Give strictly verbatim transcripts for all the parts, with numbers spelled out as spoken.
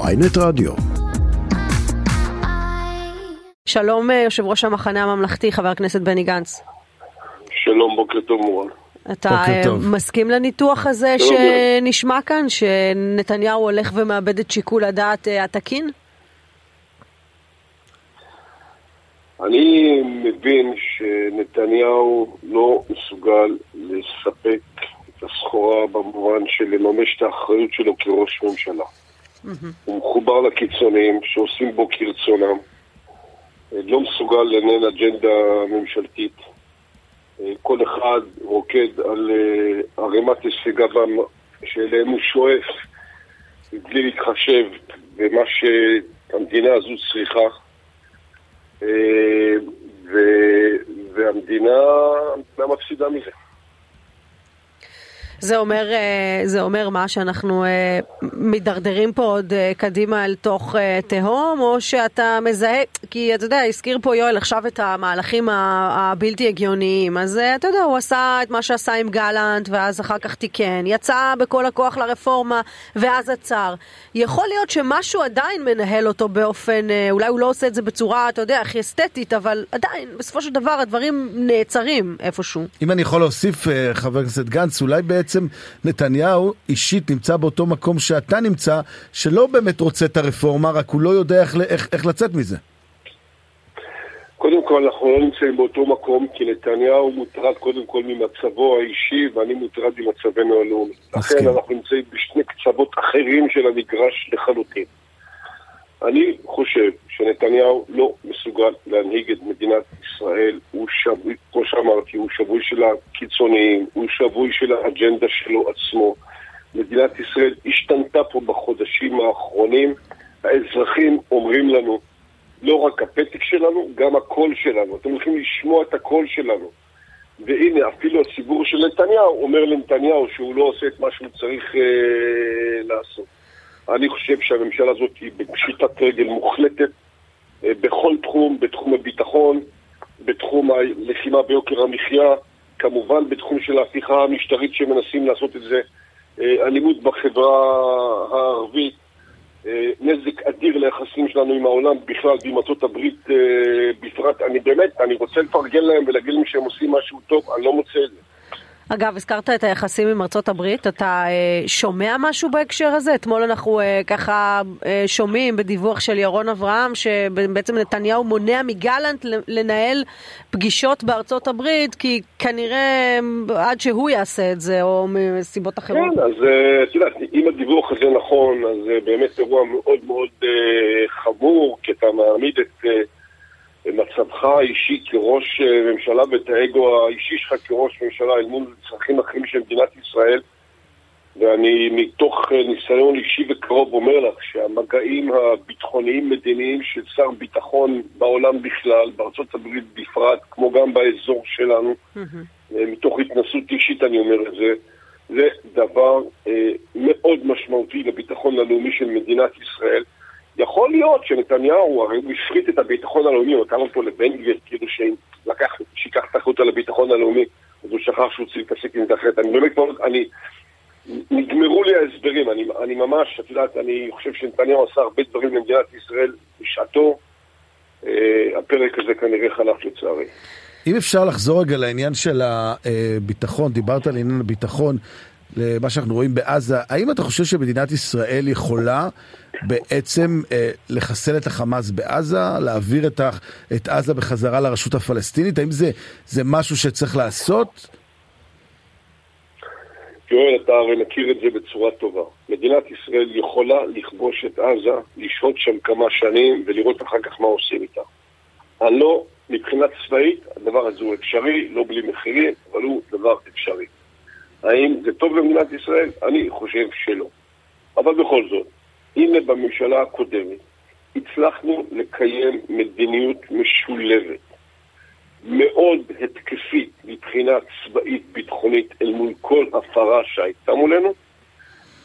ynet רדיו. שלום יושב ראש המחנה הממלכתי חבר הכנסת בני גנץ. שלום, בוקר טוב מורן. אתה מסכים לניתוח הזה שנשמע כאן, שנתניהו הולך ומאבד את שיקול הדעת התקין? אני מבין שנתניהו לא מסוגל לספק את הסחורה במובן של לממש את האחריות שלו כראש ממשלה. הוא מחובר לקיצונים שעושים בו כרצונם, לא מסוגל לנהל אג'נדה ממשלתית, כל אחד רוקד על ערימת הישגיו שאליהם הוא שואף בלי להתחשב במה שהמדינה הזו צריכה, והמדינה מפסידה מזה. זה אומר, זה אומר מה, שאנחנו מדרדרים פה עוד קדימה אל תוך תהום, או שאתה מזהה, כי אתה יודע, הזכיר פה יואל עכשיו את המהלכים הבלתי הגיוניים, אז אתה יודע, הוא עשה את מה שעשה עם גלנט, ואז אחר כך תיקן, יצא בכל הכוח לרפורמה, ואז עצר. יכול להיות שמשהו עדיין מנהל אותו באופן, אולי הוא לא עושה את זה בצורה, אתה יודע, הכי אסתטית, אבל עדיין, בסופו של דבר, הדברים נעצרים איפשהו. אם אני יכול להוסיף, חבר הכנסת גנץ, אולי בעצם נתניהו אישית נמצא באותו מקום שאתה נמצא, שלא באמת רוצה את הרפורמה, רק הוא לא יודע איך, איך, איך לצאת מזה. קודם כל אנחנו לא נמצאים באותו מקום, כי נתניהו מוטרד קודם כל ממצבו האישי, ואני מוטרד ממצבנו הלאומי. לכן אנחנו נמצאים בשני קצוות אחרים של המגרש לחלוטין. אני חושב שנתניהו לא מסוגל להנהיג את מדינת ישראל. הוא שבוי, כמו שאמרתי, הוא שבוי של הקיצוניים, הוא שבוי של האג'נדה שלו עצמו. מדינת ישראל השתנתה פה בחודשים האחרונים. האזרחים אומרים לנו, לא רק הפתק שלנו, גם הקול שלנו. אתם הולכים לשמוע את הקול שלנו. והנה, אפילו הציבור של נתניהו אומר לנתניהו שהוא לא עושה את מה שהוא צריך אה, לעשות. אני חושב שהממשלה הזאת היא בפשיטת רגל מוחלטת בכל תחום, בתחום הביטחון, בתחום הלחימה ביוקר המחיה, כמובן בתחום של ההפיכה המשטרית שמנסים לעשות את זה, אלימות בחברה הערבית, נזק אדיר ליחסים שלנו עם העולם בכלל, עם ארצות הברית בפרט. אני באמת, אני רוצה לפרגן להם ולהגיד להם שהם עושים משהו טוב, אני לא מוצא את זה. אגב, הזכרת את היחסים עם ארצות הברית, אתה אה, שומע משהו בהקשר הזה? אתמול אנחנו אה, ככה אה, שומעים בדיווח של ירון אברהם, שבעצם נתניהו מונע מגלנט לנהל פגישות בארצות הברית, כי כנראה עד שהוא יעשה את זה, או מסיבות אחרות. כן, אז אה, תדעת, אם הדיווח הזה נכון, אז אה, באמת אירוע מאוד מאוד אה, חמור, כי אתה מעמיד את... אה, מצבך האישי כראש ממשלה ואת האגו האישי שלך כראש ממשלה אל מול צרכים אחרים של מדינת ישראל, ואני מתוך ניסיון אישי וקרוב אומר לך שהמגעים הביטחוניים מדיניים של שר ביטחון בעולם בכלל, בארצות הברית בפרט, כמו גם באזור שלנו, mm-hmm. מתוך התנסות אישית אני אומר את זה, זה דבר אה, מאוד משמעותי לביטחון הלאומי של מדינת ישראל. יכול להיות שנתניהו, הרי הוא השחית את הביטחון הלאומי, הוא נתן אותו לבן גביר, כאילו שיקח תחרות על הביטחון הלאומי, אז הוא שכח שהוא צריך להתעסק עם זה אחרת. אני באמת מאוד, אני, נגמרו לי ההסברים, אני, אני ממש, את יודעת, אני חושב שנתניהו עשה הרבה דברים למדינת ישראל בשעתו, אה, הפרק הזה כנראה חלף לצערי. אם אפשר לחזור רגע לעניין של הביטחון, דיברת על עניין הביטחון, למה שאנחנו רואים בעזה, האם אתה חושב שמדינת ישראל יכולה בעצם אה, לחסל את החמאס בעזה, להעביר את, ה, את עזה בחזרה לרשות הפלסטינית? האם זה, זה משהו שצריך לעשות? יואל, אתה הרי מכיר את זה בצורה טובה. מדינת ישראל יכולה לכבוש את עזה, לשהות שם כמה שנים ולראות אחר כך מה עושים איתה. אני לא, מבחינה צבאית, הדבר הזה הוא אפשרי, לא בלי מחירים, אבל הוא דבר אפשרי. האם זה טוב למדינת ישראל? אני חושב שלא. אבל בכל זאת, הנה בממשלה הקודמת, הצלחנו לקיים מדיניות משולבת, מאוד התקפית מבחינה צבאית ביטחונית אל מול כל הפרה שהייתה מולנו,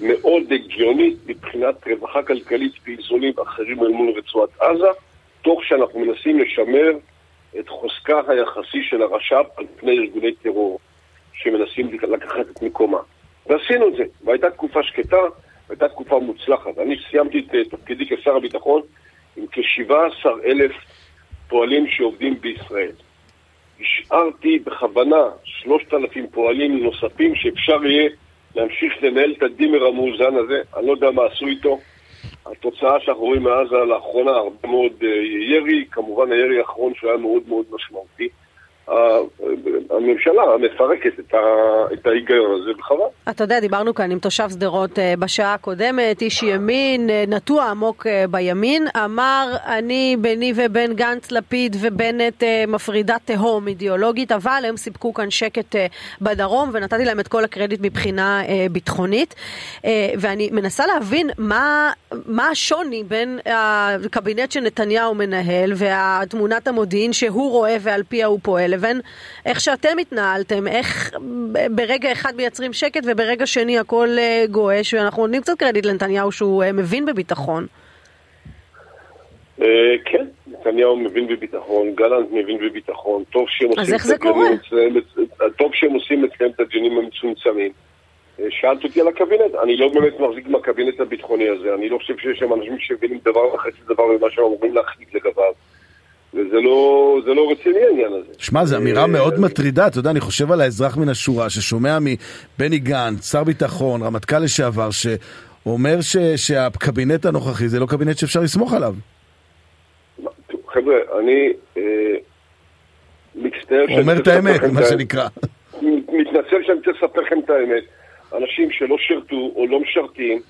מאוד הגיונית מבחינת רווחה כלכלית ואיזונים אחרים אל מול רצועת עזה, תוך שאנחנו מנסים לשמר את חוזקה היחסי של הרש"פ על פני ארגוני טרור שמנסים לקחת את מקומה. ועשינו את זה, והייתה תקופה שקטה, הייתה תקופה מוצלחת. אני סיימתי את תפקידי כשר הביטחון עם כ-שבעה עשר אלף פועלים שעובדים בישראל. השארתי בכוונה שלושת אלפים פועלים נוספים שאפשר יהיה להמשיך לנהל את הדימר המאוזן הזה. אני לא יודע מה עשו איתו. התוצאה שאנחנו רואים מאז לאחרונה הרבה מאוד ירי, כמובן הירי האחרון שהיה מאוד מאוד משמעותי. הממשלה מפרקת את ההיגיון הזה בחבל. אתה יודע, דיברנו כאן עם תושב שדרות בשעה הקודמת, איש ימין, נטוע עמוק בימין, אמר אני ביני ובין גנץ, לפיד ובנט מפרידה תהום אידיאולוגית, אבל הם סיפקו כאן שקט בדרום ונתתי להם את כל הקרדיט מבחינה ביטחונית. ואני מנסה להבין מה, מה השוני בין הקבינט שנתניהו מנהל והתמונת המודיעין שהוא רואה ועל פיה הוא פועל, לבין איך שאתם התנהלתם, איך ברגע אחד מייצרים שקט וברגע שני הכל גואש, ואנחנו נותנים קצת קרדיט לנתניהו שהוא מבין בביטחון. כן, נתניהו מבין בביטחון, גלנט מבין בביטחון, טוב שהם עושים אצלם את הדיונים המצומצמים. שאלת אותי על הקבינט, אני לא באמת מחזיק מהקבינט הביטחוני הזה, אני לא חושב שיש שם אנשים שבינים דבר וחצי דבר ממה שהם אומרים להחליט לגביו. וזה לא, זה לא רציני העניין הזה. שמע, זו אמירה מאוד מטרידה. אתה יודע, אני חושב על האזרח מן השורה ששומע מבני גנץ, שר ביטחון, רמטכ"ל לשעבר, שאומר שהקבינט הנוכחי זה לא קבינט שאפשר לסמוך עליו. חבר'ה, אני מצטער, אומר את האמת, מה שנקרא. מתנצל שאני צריך לספר לכם את האמת. אנשים שלא שרתו או לא משרתים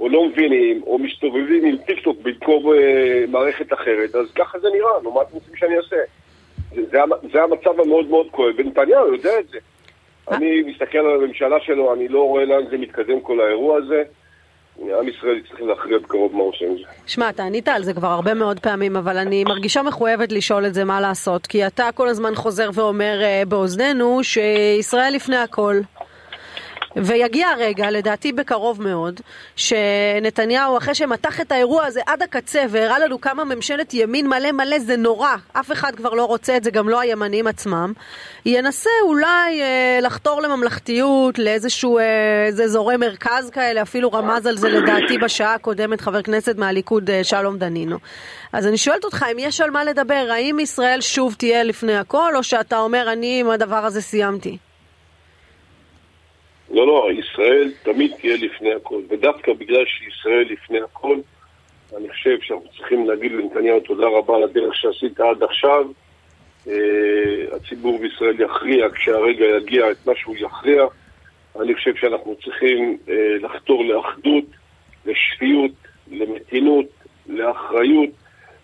או לא מבינים, או מסתובבים עם טיקטוק במקום אה, מערכת אחרת, אז ככה זה נראה, נו, מה אתם רוצים שאני אעשה? זה, זה, זה המצב המאוד מאוד כואב, ונתניהו יודע את זה. אני מסתכל על הממשלה שלו, אני לא רואה לאן זה מתקדם כל האירוע הזה, עם ישראל צריך להכריע בקרוב מה עושה עם זה. שמע, אתה ענית על זה כבר הרבה מאוד פעמים, אבל אני מרגישה מחויבת לשאול את זה מה לעשות, כי אתה כל הזמן חוזר ואומר אה, באוזנינו שישראל לפני הכל. ויגיע הרגע, לדעתי בקרוב מאוד, שנתניהו אחרי שמתח את האירוע הזה עד הקצה והראה לנו כמה ממשלת ימין מלא מלא זה נורא, אף אחד כבר לא רוצה את זה, גם לא הימנים עצמם, ינסה אולי אה, לחתור לממלכתיות, לאיזשהו אה, אזורי מרכז כאלה, אפילו רמז על זה לדעתי בשעה הקודמת חבר כנסת מהליכוד אה, שלום דנינו. אז אני שואלת אותך אם יש על מה לדבר, האם ישראל שוב תהיה לפני הכל, או שאתה אומר אני עם הדבר הזה סיימתי? לא, לא, ישראל תמיד תהיה לפני הכל, ודווקא בגלל שישראל לפני הכל, אני חושב שאנחנו צריכים להגיד לנתניהו תודה רבה על הדרך שעשית עד עכשיו. הציבור בישראל יכריע, כשהרגע יגיע את מה שהוא יכריע. אני חושב שאנחנו צריכים לחתור לאחדות, לשפיות, למתינות, לאחריות,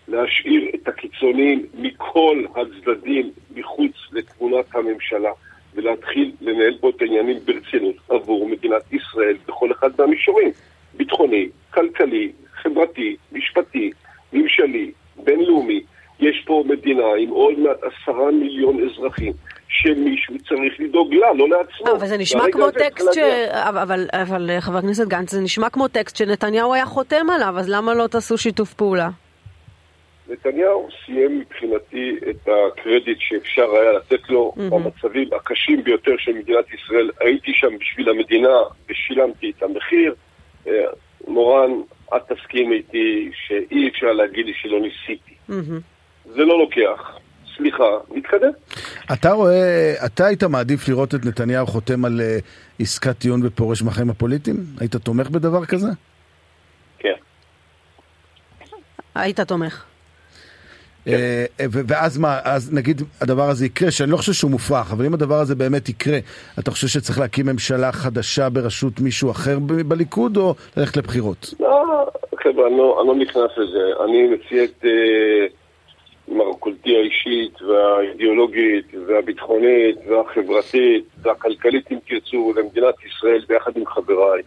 להשאיר את הקיצונים מכל הצדדים מחוץ לתמונת הממשלה. ולהתחיל לנהל פה את העניינים ברצינות עבור מדינת ישראל בכל אחד מהמישורים. ביטחוני, כלכלי, חברתי, משפטי, ממשלי, בינלאומי. יש פה מדינה עם עוד עשרה מיליון אזרחים שמישהו צריך לדאוג לה, לא לעצמו. אבל זה נשמע כמו טקסט ש... אבל, אבל חבר הכנסת גנץ, זה נשמע כמו טקסט שנתניהו היה חותם עליו, אז למה לא תעשו שיתוף פעולה? נתניהו סיים מבחינתי את הקרדיט שאפשר היה לתת לו mm-hmm. במצבים הקשים ביותר של מדינת ישראל. הייתי שם בשביל המדינה ושילמתי את המחיר. מורן, את תסכים איתי שאי אפשר להגיד לי שלא ניסיתי. Mm-hmm. זה לא לוקח. סליחה, מתקדם. אתה רואה, אתה היית מעדיף לראות את נתניהו חותם על עסקת טיעון ופורש מהחיים הפוליטיים? היית תומך בדבר כזה? כן. היית תומך. ואז מה, אז נגיד הדבר הזה יקרה, שאני לא חושב שהוא מופרך, אבל אם הדבר הזה באמת יקרה, אתה חושב שצריך להקים ממשלה חדשה בראשות מישהו אחר בליכוד, או ללכת לבחירות? לא, חבר'ה, אני לא נכנס לזה. אני מציע את מרכולתי האישית והאידיאולוגית והביטחונית והחברתית והכלכלית, אם תרצו, למדינת ישראל ביחד עם חבריי.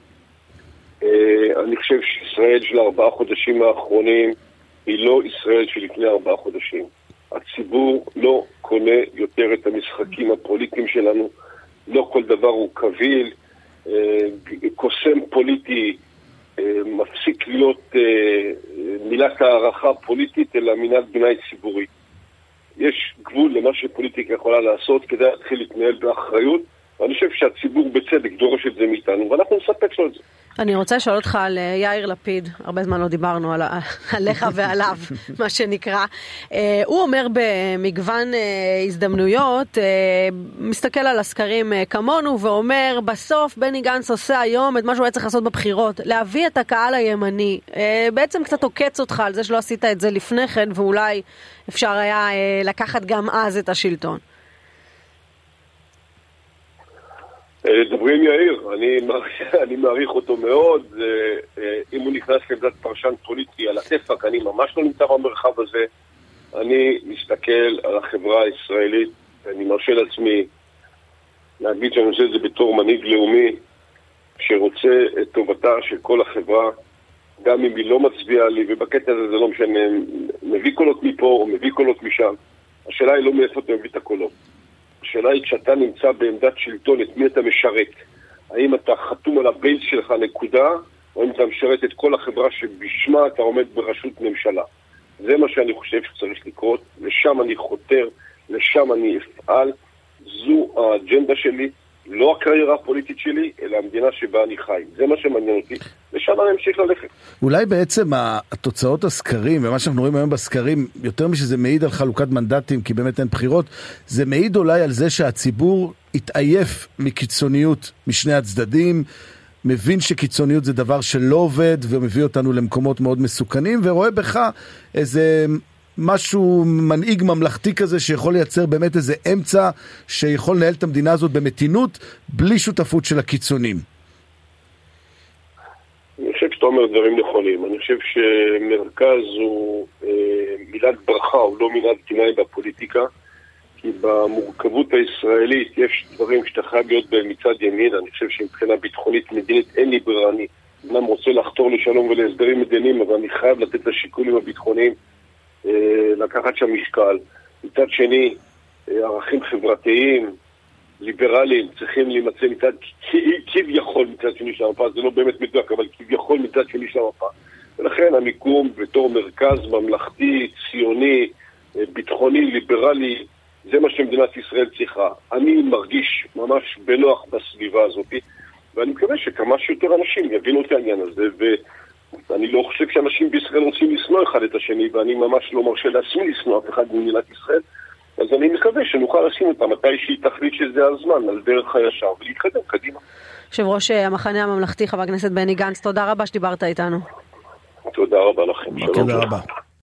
אני חושב שישראל של ארבעה חודשים האחרונים היא לא ישראל שלפני ארבעה חודשים. הציבור לא קונה יותר את המשחקים הפוליטיים שלנו. לא כל דבר הוא קביל, קוסם פוליטי, מפסיק להיות מילת הערכה פוליטית, אלא מילת ביניים ציבורית. יש גבול למה שפוליטיקה יכולה לעשות, כדי להתחיל להתנהל באחריות, ואני חושב שהציבור בצדק דורש את זה מאיתנו, ואנחנו נספק לו את זה. אני רוצה לשאול אותך על יאיר לפיד, הרבה זמן לא דיברנו עליך ועליו, מה שנקרא. הוא אומר במגוון הזדמנויות, מסתכל על הסקרים כמונו ואומר, בסוף בני גנץ עושה היום את מה שהוא היה צריך לעשות בבחירות, להביא את הקהל הימני. בעצם קצת עוקץ אותך על זה שלא עשית את זה לפני כן, ואולי אפשר היה לקחת גם אז את השלטון. דברים יאיר, אני מעריך, אני מעריך אותו מאוד. אם הוא נכנס לבדת פרשן פוליטי על התפק, אני ממש לא נמצא במרחב הזה. אני מסתכל על החברה הישראלית, אני מרשה לעצמי להגיד שאני עושה את זה בתור מנהיג לאומי שרוצה את טובתה של כל החברה, גם אם היא לא מצביעה לי, ובקטע הזה זה לא משנה, מביא קולות מפה או מביא קולות משם. השאלה היא לא מאיפה אתה מביא את הקולות. השאלה היא כשאתה נמצא בעמדת שלטון, את מי אתה משרת? האם אתה חתום על הבייס שלך נקודה, או אם אתה משרת את כל החברה שבשמה אתה עומד בראשות ממשלה? זה מה שאני חושב שצריך לקרות, לשם אני חותר, לשם אני אפעל. זו האג'נדה שלי, לא הקריירה הפוליטית שלי, אלא המדינה שבה אני חי. זה מה שמעניין אותי, לשם אני אמשיך ללכת. אולי בעצם התוצאות הסקרים, ומה שאנחנו רואים היום בסקרים, יותר משזה מעיד על חלוקת מנדטים, כי באמת אין בחירות, זה מעיד אולי על זה שהציבור התעייף מקיצוניות משני הצדדים, מבין שקיצוניות זה דבר שלא עובד, ומביא אותנו למקומות מאוד מסוכנים, ורואה בך איזה משהו מנהיג ממלכתי כזה שיכול לייצר באמת איזה אמצע שיכול לנהל את המדינה הזאת במתינות בלי שותפות של הקיצונים. אני חושב שאתה אומר דברים נכונים. אני חושב שמרכז הוא אה, מילת ברכה, הוא לא מילת גנאי בפוליטיקה, כי במורכבות הישראלית יש דברים שאתה חייב להיות בהם מצד ימין. אני חושב שמבחינה ביטחונית מדינית אין לי ברירה. אני אמנם רוצה לחתור לשלום ולהסדרים מדיניים, אבל אני חייב לתת לשיקולים הביטחוניים לקחת שם משקל. מצד שני, ערכים חברתיים, ליברליים, צריכים להימצא מצד כביכול מצד שני של המפה, זה לא באמת מדויק, אבל כביכול מצד שני של המפה. ולכן המיקום בתור מרכז ממלכתי, ציוני, ביטחוני, ליברלי, זה מה שמדינת ישראל צריכה. אני מרגיש ממש בנוח בסביבה הזאת, ואני מקווה שכמה שיותר אנשים יבינו את העניין הזה, ו... אני לא חושב שאנשים בישראל רוצים לסנוע אחד את השני, ואני ממש לא מרשה לעצמי לסנוע אחד במדינת ישראל, אז אני מקווה שנוכל לשים אותה מתי שהיא תחליט שזה הזמן, על דרך הישר, ולהתקדם קדימה. יושב ראש המחנה הממלכתי, חבר הכנסת בני גנץ, תודה רבה שדיברת איתנו. תודה רבה לכם. שלום.